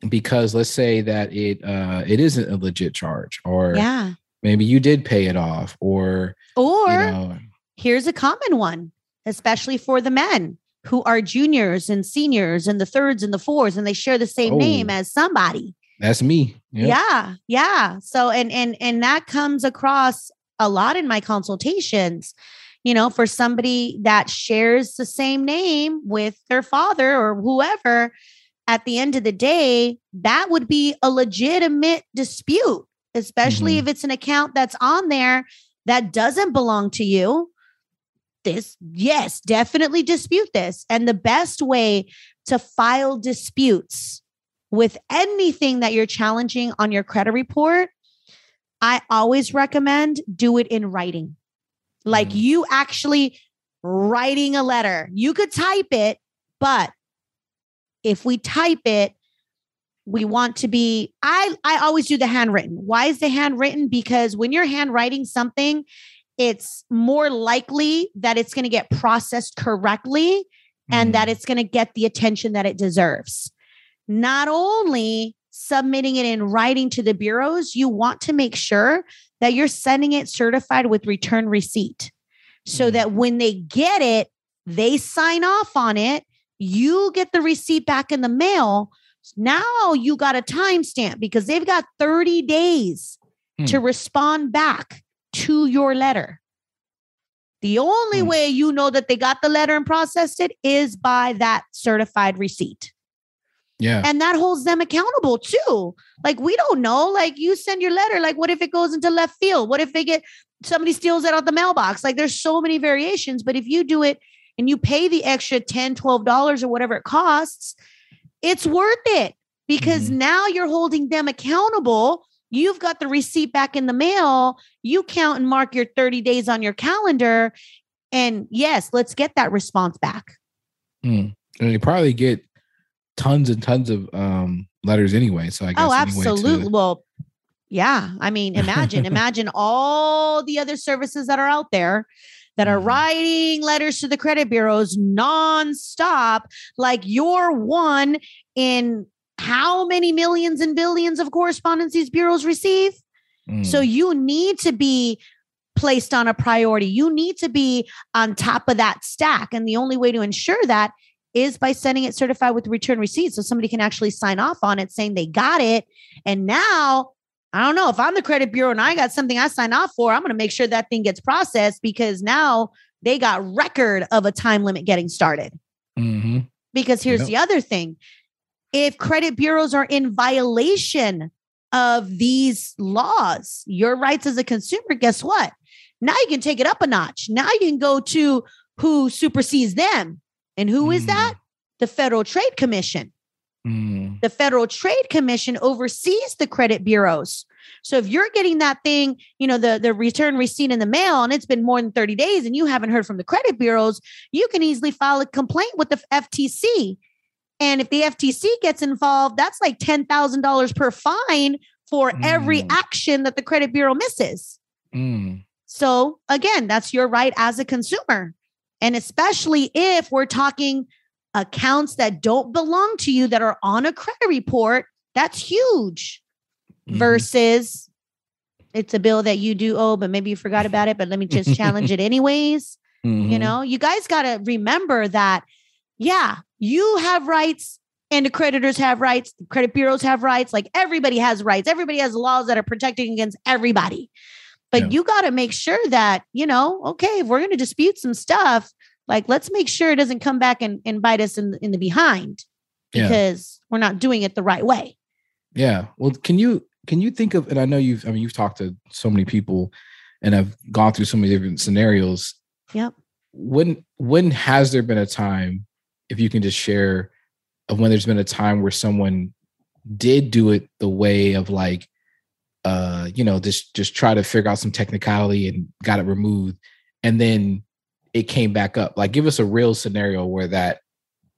because let's say that it, uh, it isn't a legit charge, or yeah. maybe you did pay it off, or, or you know, here's a common one, especially for the men who are juniors and seniors and the thirds and the fours, and they share the same oh, name as somebody. That's me. Yep. Yeah. Yeah. So, and, and, and that comes across a lot in my consultations. You know, for somebody that shares the same name with their father or whoever, at the end of the day, that would be a legitimate dispute, especially mm-hmm. if it's an account that's on there that doesn't belong to you. This, yes, definitely dispute this. And the best way to file disputes with anything that you're challenging on your credit report, I always recommend do it in writing. Like you actually writing a letter. You could type it, but if we type it, we want to be, I, I always do the handwritten. Why is the handwritten? Because when you're handwriting something, it's more likely that it's going to get processed correctly mm-hmm. and that it's going to get the attention that it deserves. Not only submitting it in writing to the bureaus, you want to make sure that you're sending it certified with return receipt so that when they get it, they sign off on it. You get the receipt back in the mail. Now you got a timestamp because they've got thirty days hmm. to respond back to your letter. The only hmm. way you know that they got the letter and processed it is by that certified receipt. Yeah. And that holds them accountable too. Like, we don't know, like you send your letter. Like, what if it goes into left field? What if they get, somebody steals it out the mailbox? Like, there's so many variations, but if you do it and you pay the extra ten dollars, twelve dollars or whatever it costs, it's worth it because mm-hmm. now you're holding them accountable. You've got the receipt back in the mail. You count and mark your thirty days on your calendar. And yes, let's get that response back. Mm. And you probably get tons and tons of um, letters anyway. So I guess. Oh, absolutely. Anyway to- well, yeah. I mean, imagine, imagine all the other services that are out there that are writing letters to the credit bureaus nonstop. Like, you're one in how many millions and billions of correspondence these bureaus receive. Mm. So you need to be placed on a priority. You need to be on top of that stack. And the only way to ensure that is by sending it certified with return receipt. So somebody can actually sign off on it saying they got it. And now, I don't know, if I'm the credit bureau and I got something I signed off for, I'm going to make sure that thing gets processed because now they got record of a time limit getting started. Mm-hmm. Because here's yep. the other thing. If credit bureaus are in violation of these laws, your rights as a consumer, guess what? Now you can take it up a notch. Now you can go to who supersedes them. And who is that? The Federal Trade Commission. Mm. The Federal Trade Commission oversees the credit bureaus. So if you're getting that thing, you know, the, the return receipt in the mail, and it's been more than thirty days and you haven't heard from the credit bureaus, you can easily file a complaint with the F T C. And if the F T C gets involved, that's like ten thousand dollars per fine for mm. every action that the credit bureau misses. Mm. So again, that's your right as a consumer. And especially if we're talking accounts that don't belong to you that are on a credit report, that's huge mm. versus it's a bill that you do owe, but maybe you forgot about it, but let me just challenge it anyways. Mm-hmm. You know, you guys got to remember that, yeah, you have rights and the creditors have rights. The credit bureaus have rights. Like everybody has rights. Everybody has laws that are protecting against everybody. But yeah. you got to make sure that, you know, okay, if we're going to dispute some stuff, like let's make sure it doesn't come back and, and bite us in, in the behind because yeah. we're not doing it the right way. Yeah. Well, can you, can you think of, and I know you've, I mean, you've talked to so many people and I've gone through so many different scenarios. Yep. When, when has there been a time, if you can just share, of when there's been a time where someone did do it the way of like, uh, you know, just, just try to figure out some technicality and got it removed. And then it came back up. Like, give us a real scenario where that,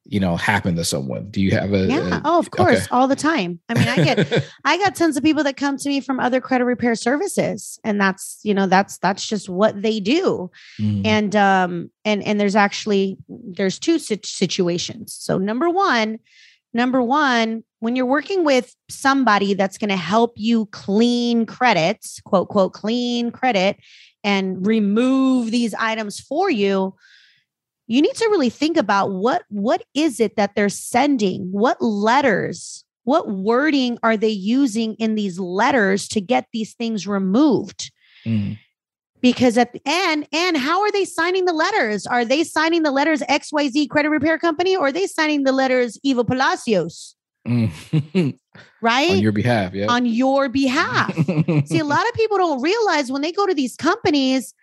you know, happened to someone. Do you have a, yeah. a oh, of course. Okay. All the time. I mean, I get, I got tons of people that come to me from other credit repair services and that's, you know, that's, that's just what they do. Mm. And, um, and, and there's actually, there's two situations. So number one, number one, when you're working with somebody that's going to help you clean credits, quote, quote, clean credit and remove these items for you, you need to really think about what, what is it that they're sending? What letters, what wording are they using in these letters to get these things removed? Mm. Because at the end, and how are they signing the letters? Are they signing the letters X Y Z Credit Repair Company, or are they signing the letters Eva Palacios? Mm. Right? On your behalf. Yeah. On your behalf. See, a lot of people don't realize when they go to these companies,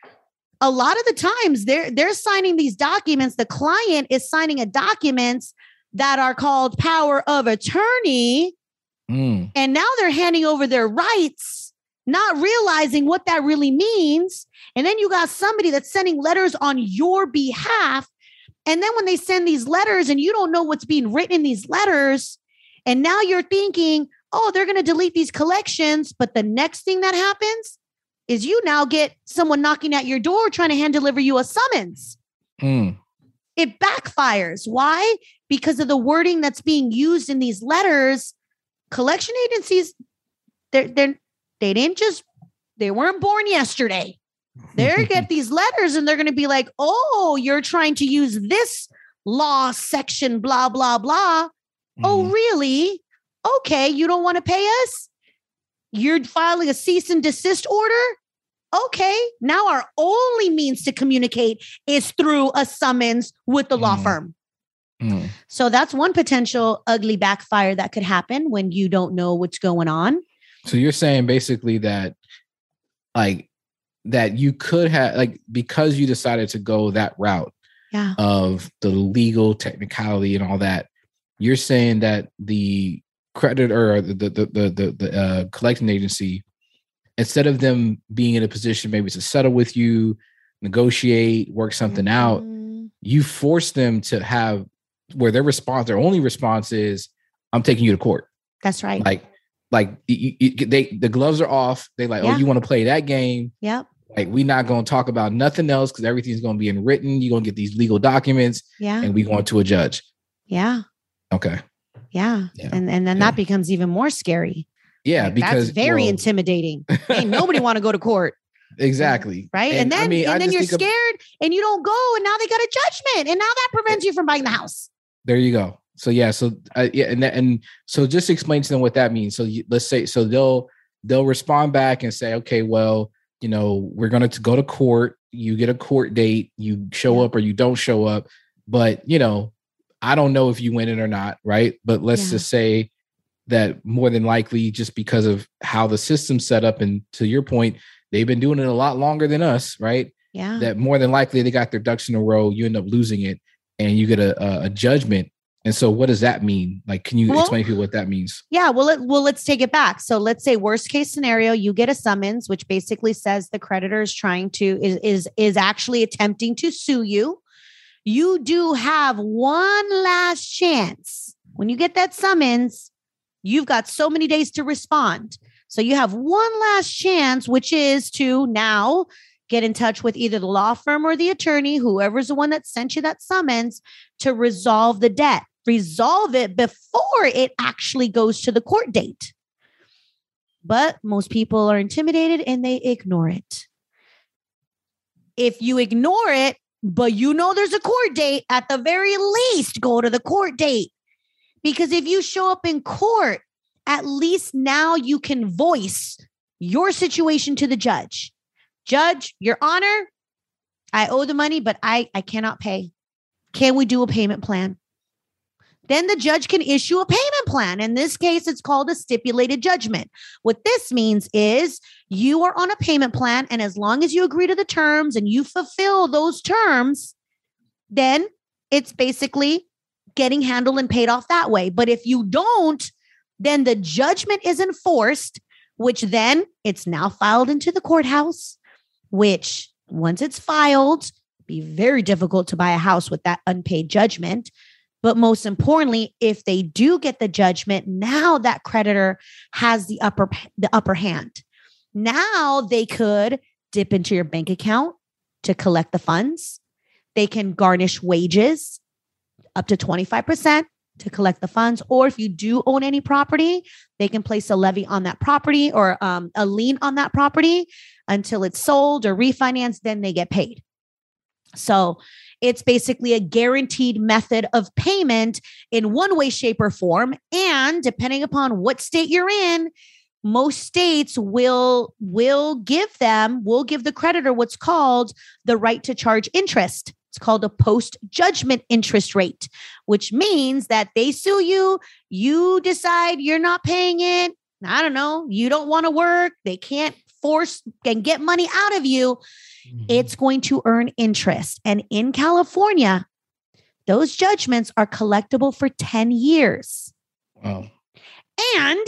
a lot of the times they're, they're signing these documents. The client is signing a documents that are called power of attorney. Mm. And now they're handing over their rights, not realizing what that really means. And then you got somebody that's sending letters on your behalf. And then when they send these letters and you don't know what's being written in these letters, and now you're thinking, oh, they're going to delete these collections. But the next thing that happens is you now get someone knocking at your door trying to hand deliver you a summons. Mm. It backfires. Why? Because of the wording that's being used in these letters. Collection agencies, they're, they're, they didn't just, they weren't born yesterday. They get these letters and they're going to be like, oh, you're trying to use this law section, blah, blah, blah. Mm. Oh, really? Okay. You don't want to pay us? You're filing a cease and desist order? Okay, now our only means to communicate is through a summons with the mm. law firm. Mm. So that's one potential ugly backfire that could happen when you don't know what's going on. So you're saying basically that, like, that you could have, like, because you decided to go that route yeah. of the legal technicality and all that, you're saying that the credit or the the the the, the uh, collecting agency, instead of them being in a position maybe to settle with you, negotiate, work something mm-hmm. out, you force them to have where their response, their only response is, "I'm taking you to court." That's right. Like, like you, you, they the gloves are off. They like, yeah. oh, you want to play that game? Yep. Like, we're not going to talk about nothing else because everything's going to be in written. You're going to get these legal documents, yeah, and we're going to a judge. Yeah. Okay. Yeah. yeah. And and then yeah. that becomes even more scary. Yeah. Like, because that's very well, intimidating. Ain't nobody want to go to court. Exactly. Right. And, and then, I mean, and then you're scared of, and you don't go, and now they got a judgment. And now that prevents you from buying the house. There you go. So yeah. So uh, yeah. And, and so just explain to them what that means. So you, let's say, so they'll, they'll respond back and say, okay, well, you know, we're going to go to court. You get a court date, you show up or you don't show up, but you know, I don't know if you win it or not, right? But let's yeah. just say that more than likely, just because of how the system's set up, and to your point, they've been doing it a lot longer than us, right? Yeah. That more than likely they got their ducks in a row, you end up losing it, and you get a, a, a judgment. And so what does that mean? Like, can you well, explain to people what that means? Yeah, well, it, well, let's take it back. So let's say worst case scenario, you get a summons, which basically says the creditor is trying to, is is is actually attempting to sue you. You do have one last chance. When you get that summons, you've got so many days to respond. So you have one last chance, which is to now get in touch with either the law firm or the attorney, whoever's the one that sent you that summons, to resolve the debt. Resolve it before it actually goes to the court date. But most people are intimidated and they ignore it. If you ignore it, but you know there's a court date, at the very least, go to the court date. Because if you show up in court, at least now you can voice your situation to the judge. Judge, Your Honor, I owe the money, but I, I cannot pay. Can we do a payment plan? Then the judge can issue a payment plan. In this case, it's called a stipulated judgment. What this means is you are on a payment plan, and as long as you agree to the terms and you fulfill those terms, then it's basically getting handled and paid off that way. But if you don't, then the judgment is enforced, which then it's now filed into the courthouse, which once it's filed, be very difficult to buy a house with that unpaid judgment. But most importantly, if they do get the judgment, now that creditor has the upper the upper hand. Now they could dip into your bank account to collect the funds. They can garnish wages up to twenty-five percent to collect the funds. Or if you do own any property, they can place a levy on that property or um, a lien on that property until it's sold or refinanced, then they get paid. So it's basically a guaranteed method of payment in one way, shape, or form. And depending upon what state you're in, most states will, will give them, will give the creditor what's called the right to charge interest. It's called a post-judgment interest rate, which means that they sue you, you decide you're not paying it. I don't know. You don't want to work. They can't force and get money out of you. It's going to earn interest. And in California, those judgments are collectible for ten years. Wow. And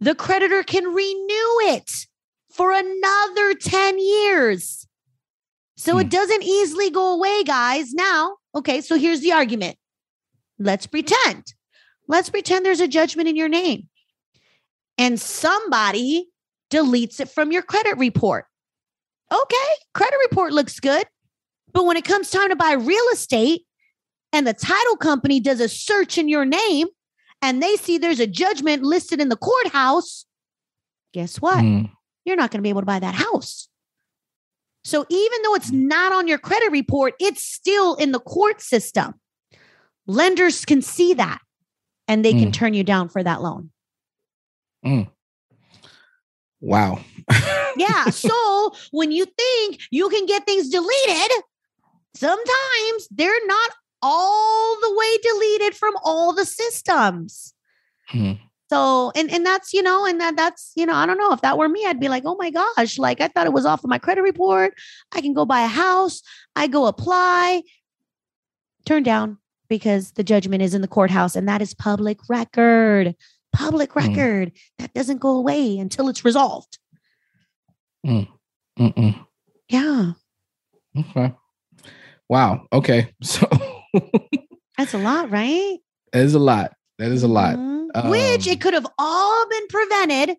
the creditor can renew it for another ten years. So hmm. it doesn't easily go away, guys. Now, okay, so here's the argument. Let's pretend. Let's pretend there's a judgment in your name and somebody deletes it from your credit report. Okay, credit report looks good. But when it comes time to buy real estate and the title company does a search in your name and they see there's a judgment listed in the courthouse, guess what? Mm. You're not going to be able to buy that house. So even though it's not on your credit report, it's still in the court system. Lenders can see that and they mm. can turn you down for that loan. Mm. Wow. Yeah. So when you think you can get things deleted, sometimes they're not all the way deleted from all the systems. Hmm. So, and, and that's, you know, and that that's, you know, I don't know, if that were me, I'd be like, oh my gosh, like I thought it was off of my credit report. I can go buy a house. I go apply. Turn down because the judgment is in the courthouse and that is public record. Public record mm. that doesn't go away until it's resolved. Mm. Yeah. Okay. Wow. Okay. So that's a lot, right? That is a lot. That is a lot. Mm. Um, Which it could have all been prevented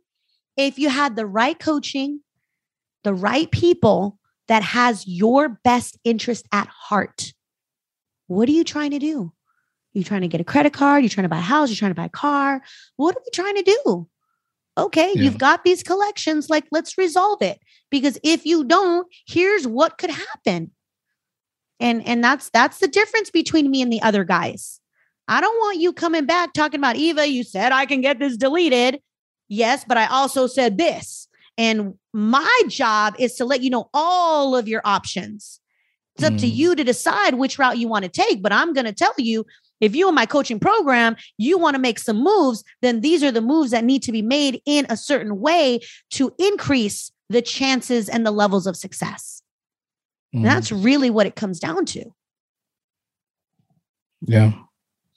if you had the right coaching, the right people that has your best interest at heart. What are you trying to do? You're trying to get a credit card. You're trying to buy a house. You're trying to buy a car. What are we trying to do? Okay, yeah. You've got these collections. Like, let's resolve it. Because if you don't, here's what could happen. And and that's that's the difference between me and the other guys. I don't want you coming back talking about, Eva, you said I can get this deleted. Yes, but I also said this. And my job is to let you know all of your options. It's up mm. to you to decide which route you want to take. But I'm going to tell you, if you in my coaching program, you want to make some moves, then these are the moves that need to be made in a certain way to increase the chances and the levels of success. Mm. That's really what it comes down to. Yeah.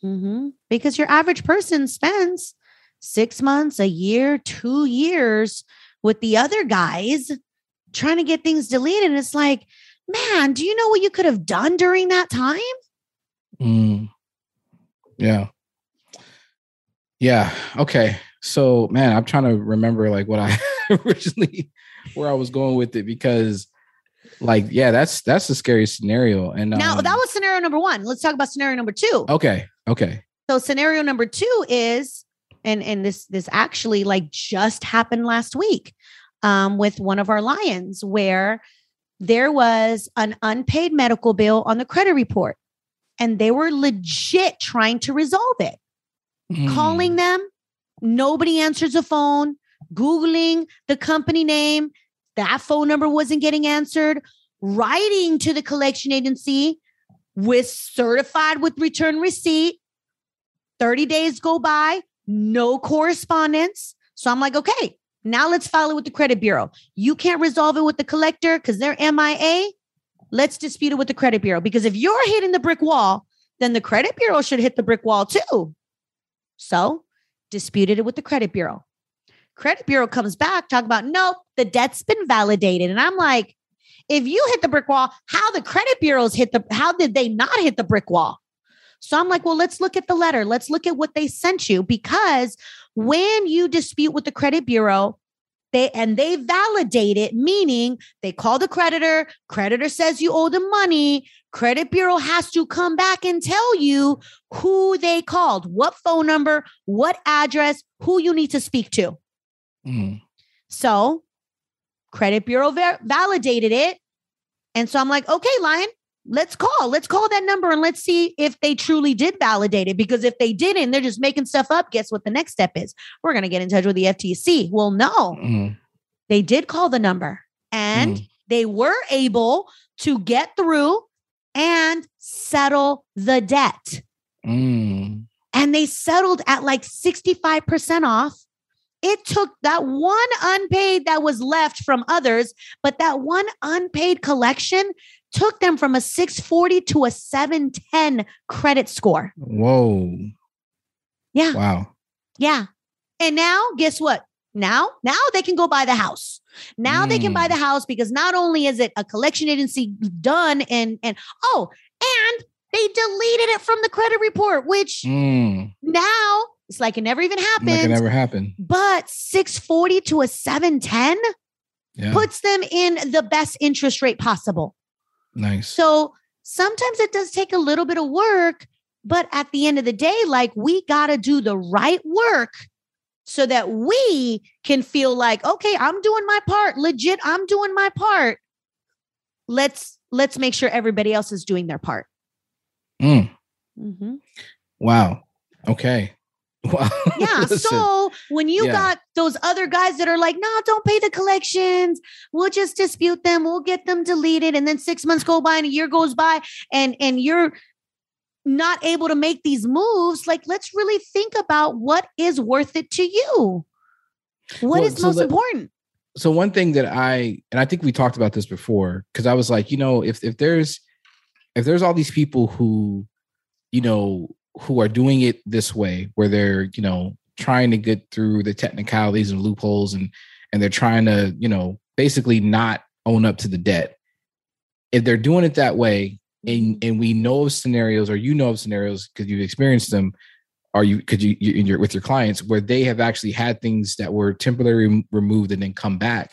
Mm-hmm. Because your average person spends six months, a year, two years with the other guys trying to get things deleted. And it's like, man, do you know what you could have done during that time? Mm. Yeah. Yeah. Okay. So, man, I'm trying to remember like what I originally, where I was going with it, because like, yeah, that's, that's the scariest scenario. And now um, that was scenario number one. Let's talk about scenario number two. Okay. Okay. So scenario number two is, and, and this, this actually like just happened last week um, with one of our Lions, where there was an unpaid medical bill on the credit report and they were legit trying to resolve it, mm. calling them. Nobody answers the phone, Googling the company name. That phone number wasn't getting answered, writing to the collection agency with certified with return receipt. thirty days go by, no correspondence. So I'm like, okay, now let's file it with the credit bureau. You can't resolve it with the collector because they're M I A. Let's dispute it with the credit bureau, because if you're hitting the brick wall, then the credit bureau should hit the brick wall too. So disputed it with the credit bureau. Credit bureau comes back, talk about, nope, the debt's been validated. And I'm like, if you hit the brick wall, how the credit bureaus hit the, how did they not hit the brick wall? So I'm like, well, let's look at the letter. Let's look at what they sent you, because when you dispute with the credit bureau, they, and they validate it, meaning they call the creditor, creditor says you owe them money. Credit bureau has to come back and tell you who they called, what phone number, what address, who you need to speak to. Mm-hmm. So credit bureau ver- validated it. And so I'm like, okay, Lion, let's call, let's call that number and let's see if they truly did validate it. Because if they didn't, they're just making stuff up. Guess what the next step is? We're going to get in touch with the F T C. Well, no, mm. they did call the number and mm. they were able to get through and settle the debt. Mm. And they settled at like sixty-five percent off. It took that one unpaid that was left from others, but that one unpaid collection took them from a six forty to a seven ten credit score. Whoa. Yeah. Wow. Yeah. And now guess what? Now, now they can go buy the house. Now mm. they can buy the house, because not only is it a collection agency done, and, and, oh, and they deleted it from the credit report, which mm. now it's like it never even happened. Like it never happened. But six forty to a seven ten yeah. puts them in the best interest rate possible. Nice. So sometimes it does take a little bit of work, but at the end of the day, like, we got to do the right work so that we can feel like, okay, I'm doing my part. Legit, I'm doing my part. Let's, let's make sure everybody else is doing their part. Mm. Mm-hmm. Wow. Okay. Wow. Yeah. So when you yeah. got those other guys that are like, no, don't pay the collections, we'll just dispute them, we'll get them deleted. And then six months go by and a year goes by, and, and you're not able to make these moves. Like, let's really think about what is worth it to you. What well, is so most that, important? So one thing that I, and I think we talked about this before, because I was like, you know, if, if there's, if there's all these people who, you know, who are doing it this way, where they're, you know, trying to get through the technicalities and loopholes, and, and they're trying to, you know, basically not own up to the debt. If they're doing it that way, and, and we know of scenarios, or you know of scenarios because you've experienced them, or you, could you, you in your, with your clients, where they have actually had things that were temporarily removed and then come back.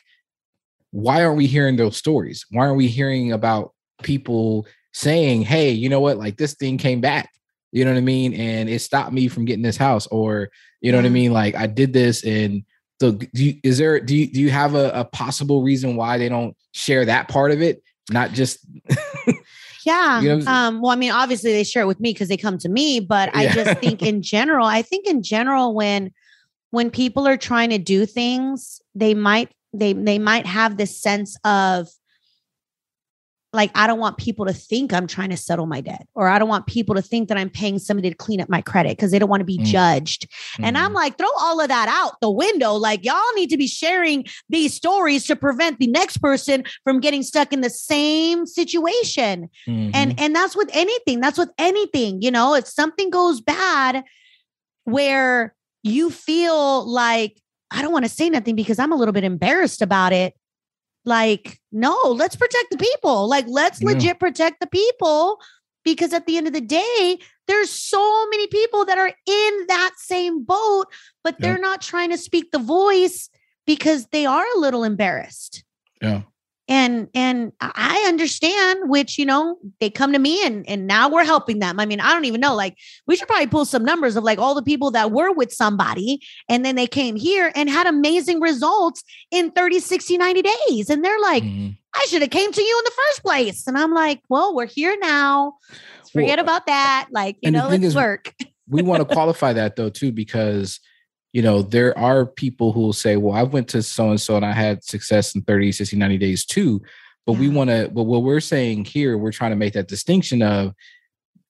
Why aren't we hearing those stories? Why aren't we hearing about people saying, hey, you know what, like, this thing came back. You know what I mean? And it stopped me from getting this house, or, you know what I mean? Like, I did this. And so do you, is there, do you, do you have a, a possible reason why they don't share that part of it? Not just. yeah. You know, um, well, I mean, obviously they share it with me because they come to me, but yeah. I just think in general, I think in general, when, when people are trying to do things, they might, they, they might have this sense of, like, I don't want people to think I'm trying to settle my debt, or I don't want people to think that I'm paying somebody to clean up my credit, because they don't want to be mm. judged. Mm. And I'm like, throw all of that out the window. Like, y'all need to be sharing these stories to prevent the next person from getting stuck in the same situation. Mm-hmm. And, and that's with anything. That's with anything. You know, if something goes bad where you feel like, I don't want to say nothing because I'm a little bit embarrassed about it. Like, no, let's protect the people. Like, let's yeah. legit protect the people, because at the end of the day, There's so many people that are in that same boat, but they're yeah. not trying to speak the voice because they are a little embarrassed. Yeah. And, and I understand, which, you know, they come to me and, and now we're helping them. I mean, I don't even know, like we should probably pull some numbers of like all the people that were with somebody and then they came here and had amazing results in thirty, sixty, ninety days. And they're like, mm-hmm. I should have came to you in the first place. And I'm like, well, we're here now. Let's forget well, about that. Like, you know, let's is, work. We want to qualify that though, too, because you know, there are people who will say, well, I went to so-and-so and I had success in thirty, sixty, ninety days too. But yeah. we want to, but what we're saying here, we're trying to make that distinction of,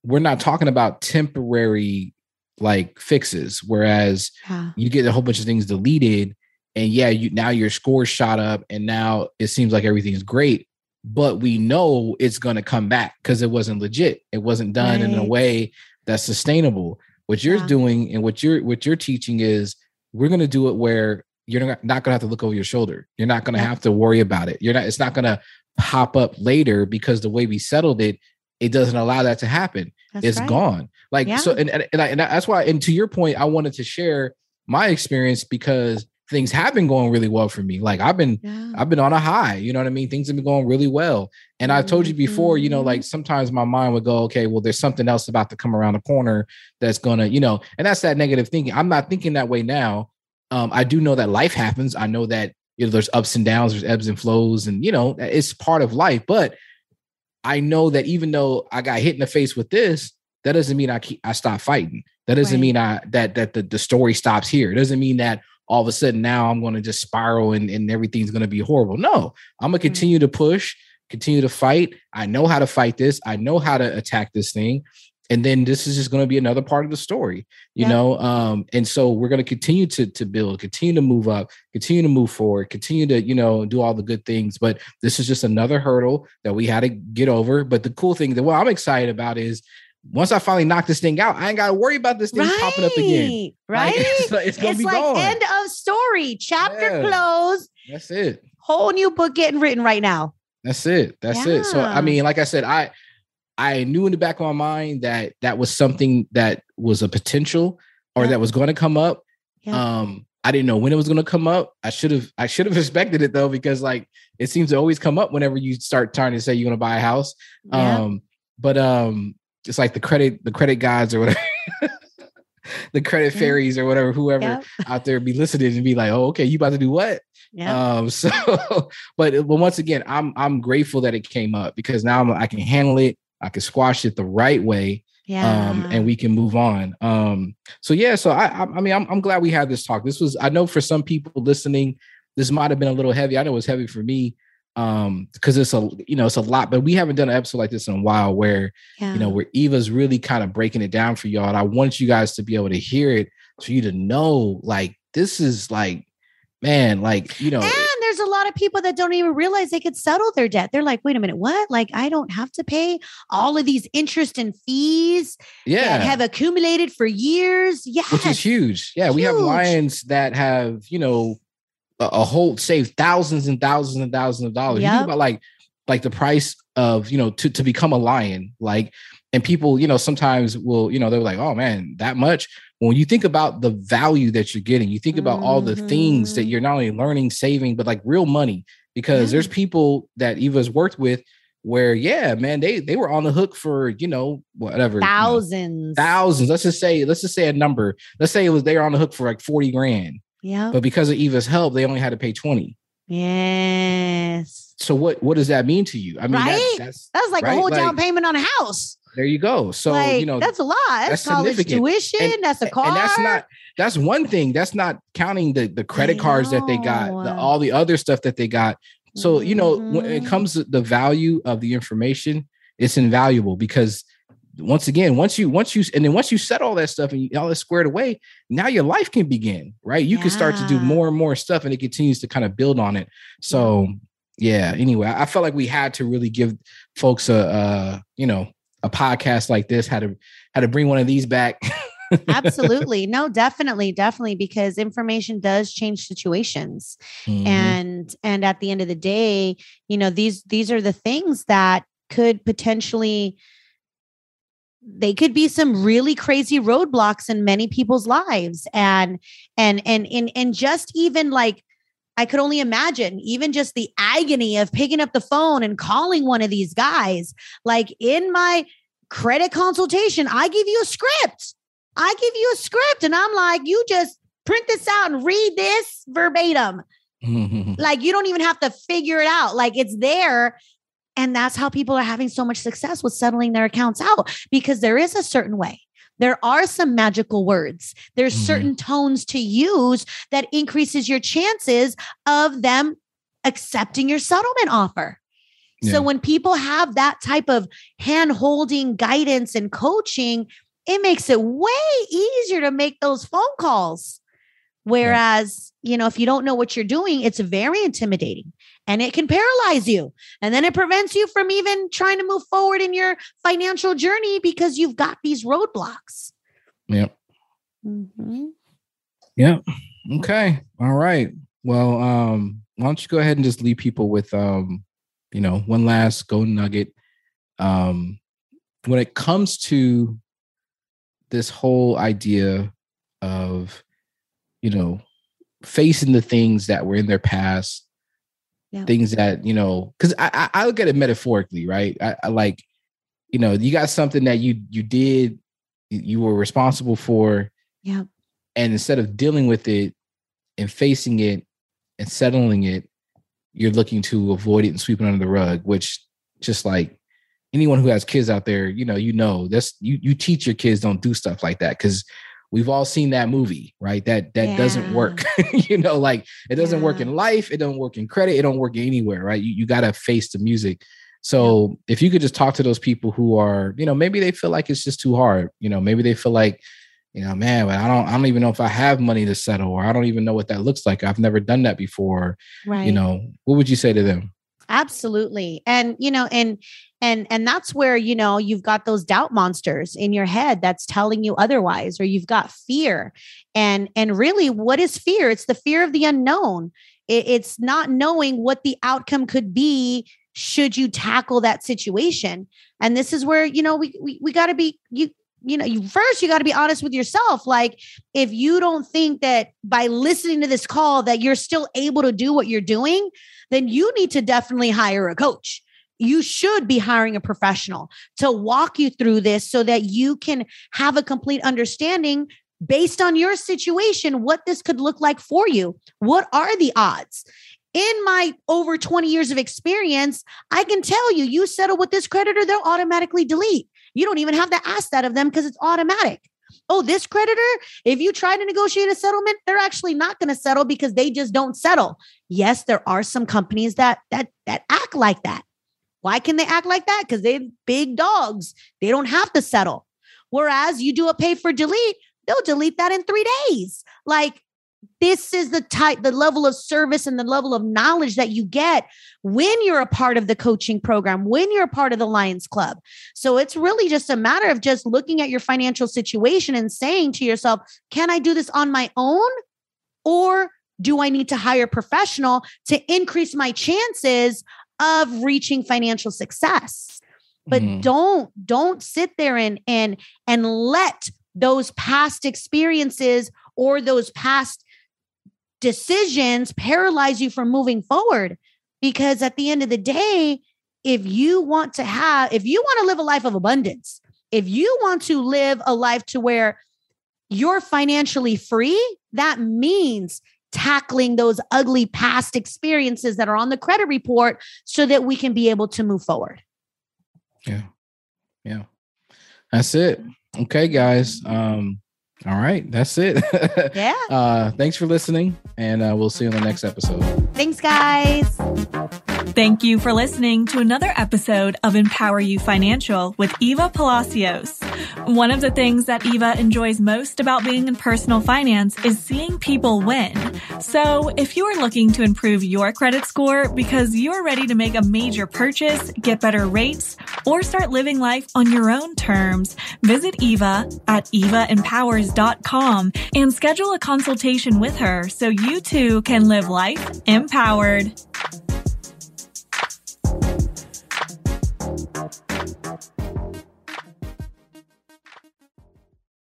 we're not talking about temporary like fixes, whereas yeah. you get a whole bunch of things deleted and yeah, you, now your score shot up and now it seems like everything's great, but we know it's going to come back because it wasn't legit. It wasn't done right. in a way that's sustainable. What you're yeah. doing and what you're what you're teaching is we're going to do it where you're not going to have to look over your shoulder. You're not going to yeah. have to worry about it. You're not. It's not going to pop up later because the way we settled it, it doesn't allow that to happen. That's it's right. gone. Like yeah. so, and and, and, I, and that's why. And to your point, I wanted to share my experience because things have been going really well for me. Like I've been, yeah. I've been on a high. You know what I mean? Things have been going really well. And mm-hmm. I've told you before, you know, like sometimes my mind would go, okay, well, there's something else about to come around the corner that's gonna, you know, and that's that negative thinking. I'm not thinking that way now. Um, I do know that life happens. I know that you know there's ups and downs, there's ebbs and flows, and you know it's part of life. But I know that even though I got hit in the face with this, that doesn't mean I keep I stop fighting. That doesn't right. mean I that that the, the story stops here. It doesn't mean that. All of a sudden now I'm going to just spiral and, and everything's going to be horrible. No, I'm going to continue to push, continue to fight. I know how to fight this. I know how to attack this thing. And then this is just going to be another part of the story, you yeah. know? Um, and so we're going to continue to, to build, continue to move up, continue to move forward, continue to, you know, do all the good things. But this is just another hurdle that we had to get over. But the cool thing that what I'm excited about is once I finally knock this thing out, I ain't got to worry about this thing right, popping up again. Right. Like, it's like, it's, gonna it's be like gone. End of story. Chapter yeah. closed. That's it. Whole new book getting written right now. That's it. That's yeah. it. So, I mean, like I said, I, I knew in the back of my mind that that was something that was a potential or yeah. that was going to come up. Yeah. Um, I didn't know when it was going to come up. I should have, I should have expected it though, because like, it seems to always come up whenever you start trying to say you're going to buy a house. Yeah. Um, but, um, it's like the credit, the credit gods or whatever, the credit fairies or whatever, whoever yep. out there be listening and be like, oh, okay, you about to do what? Yep. Um, so, but, but once again, I'm, I'm grateful that it came up because now I'm, I can handle it. I can squash it the right way. Yeah. Um, and we can move on. Um, so yeah, so I, I, I mean, I'm, I'm glad we had this talk. This was, I know for some people listening, this might've been a little heavy. I know it was heavy for me. Um, because it's a, you know, it's a lot, but we haven't done an episode like this in a while where, yeah. you know, where Eva's really kind of breaking it down for y'all. And I want you guys to be able to hear it for you to know, like, this is like, man, like, you know. And there's a lot of people that don't even realize they could settle their debt. They're like, wait a minute, what? Like, I don't have to pay all of these interest and fees yeah. that have accumulated for years. Yeah. Which is huge. Yeah. Huge. We have Lions that have, you know, a whole save thousands and thousands and thousands of dollars. Yep. You think about like, like the price of, you know, to, to become a lion, like, and people, you know, sometimes will, you know, they're like, oh man, that much. When you think about the value that you're getting, you think about mm-hmm. all the things that you're not only learning, saving, but like real money, because yeah. there's people that Eva's worked with where, yeah, man, they, they were on the hook for, you know, whatever, thousands, you know, thousands. Let's just say, let's just say a number. Let's say it was, they were on the hook for like forty grand. Yeah. But because of Eva's help, they only had to pay twenty. Yes. So what, what does that mean to you? I mean, right? that's, that's, that's like right? a whole like, down payment on a house. There you go. So, like, you know, that's a lot. That's, that's college tuition. And, that's a car. And that's not, that's one thing. That's not counting the, the credit cards that they got, the, all the other stuff that they got. So, mm-hmm. you know, when it comes to the value of the information, it's invaluable because Once again, once you, once you, and then once you set all that stuff and you, all is squared away, now your life can begin, right? You yeah. can start to do more and more stuff and it continues to kind of build on it. So yeah, anyway, I felt like we had to really give folks a, a you know, a podcast like this, how to, how to bring one of these back. Absolutely. No, definitely. Definitely. Because information does change situations. Mm-hmm. And, and at the end of the day, you know, these, these are the things that could potentially they could be some really crazy roadblocks in many people's lives. And, and, and, and, and just even like, I could only imagine even just the agony of picking up the phone and calling one of these guys. Like, in my credit consultation, I give you a script. I give you a script and I'm like, you just print this out and read this verbatim. Like, you don't even have to figure it out. Like, it's there. And that's how people are having so much success with settling their accounts out, because there is a certain way. There are some magical words. There's mm-hmm. certain tones to use that increases your chances of them accepting your settlement offer. Yeah. So when people have that type of hand-holding guidance and coaching, it makes it way easier to make those phone calls. Whereas, yeah. you know, if you don't know what you're doing, it's very intimidating. And it can paralyze you. And then it prevents you from even trying to move forward in your financial journey because you've got these roadblocks. Yep. Mm-hmm. Yep. Okay. All right. Well, um, why don't you go ahead and just leave people with, um, you know, one last golden nugget. Um, when it comes to this whole idea of, you know, facing the things that were in their past, yeah. things that, you know, because I, I look at it metaphorically, right? I, I like, you know, you got something that you you did, you were responsible for. Yeah. And instead of dealing with it and facing it and settling it, you're looking to avoid it and sweep it under the rug, which just like anyone who has kids out there, you know, you know, that's you you teach your kids don't do stuff like that, because we've all seen that movie, right? That that yeah. doesn't work. You know, like it doesn't yeah. work in life. It don't work in credit. It don't work anywhere, right? You, you got to face the music. So if you could just talk to those people who are, you know, maybe they feel like it's just too hard. You know, maybe they feel like, you know, man, I don't, I don't even know if I have money to settle, or I don't even know what that looks like. I've never done that before. Right. You know, what would you say to them? Absolutely. And, you know, and, and, and that's where, you know, you've got those doubt monsters in your head that's telling you otherwise, or you've got fear. And, and really, what is fear? It's the fear of the unknown. It, it's not knowing what the outcome could be should you tackle that situation. And this is where, you know, we, we, we gotta be, you, you know, you, first, you got to be honest with yourself. Like, if you don't think that by listening to this call that you're still able to do what you're doing, then you need to definitely hire a coach. You should be hiring a professional to walk you through this so that you can have a complete understanding based on your situation, what this could look like for you. What are the odds? In my over twenty years of experience, I can tell you, you settle with this creditor, they'll automatically delete. You don't even have to ask that of them because it's automatic. Oh, this creditor, if you try to negotiate a settlement, they're actually not going to settle because they just don't settle. Yes, there are some companies that that that act like that. Why can they act like that? Because they're big dogs. They don't have to settle. Whereas you do a pay for delete, they'll delete that in three days. Like, this is the type, the level of service and the level of knowledge that you get when you're a part of the coaching program, when you're a part of the Lions Club. So it's really just a matter of just looking at your financial situation and saying to yourself, can I do this on my own? Or do I need to hire a professional to increase my chances of reaching financial success? But mm-hmm. don't, don't sit there and, and, and let those past experiences or those past decisions paralyze you from moving forward. Because at the end of the day, if you want to have, if you want to live a life of abundance, if you want to live a life to where you're financially free, that means tackling those ugly past experiences that are on the credit report so that we can be able to move forward. Yeah. Yeah. That's it. Okay, guys. Um, All right. That's it. Yeah. Uh, thanks for listening, and uh, we'll see you in the next episode. Thanks, guys. Thank you for listening to another episode of Empower You Financial with Eva Palacios. One of the things that Eva enjoys most about being in personal finance is seeing people win. So if you are looking to improve your credit score because you're ready to make a major purchase, get better rates, or start living life on your own terms, visit Eva at eva empowers dot com and schedule a consultation with her so you too can live life empowered.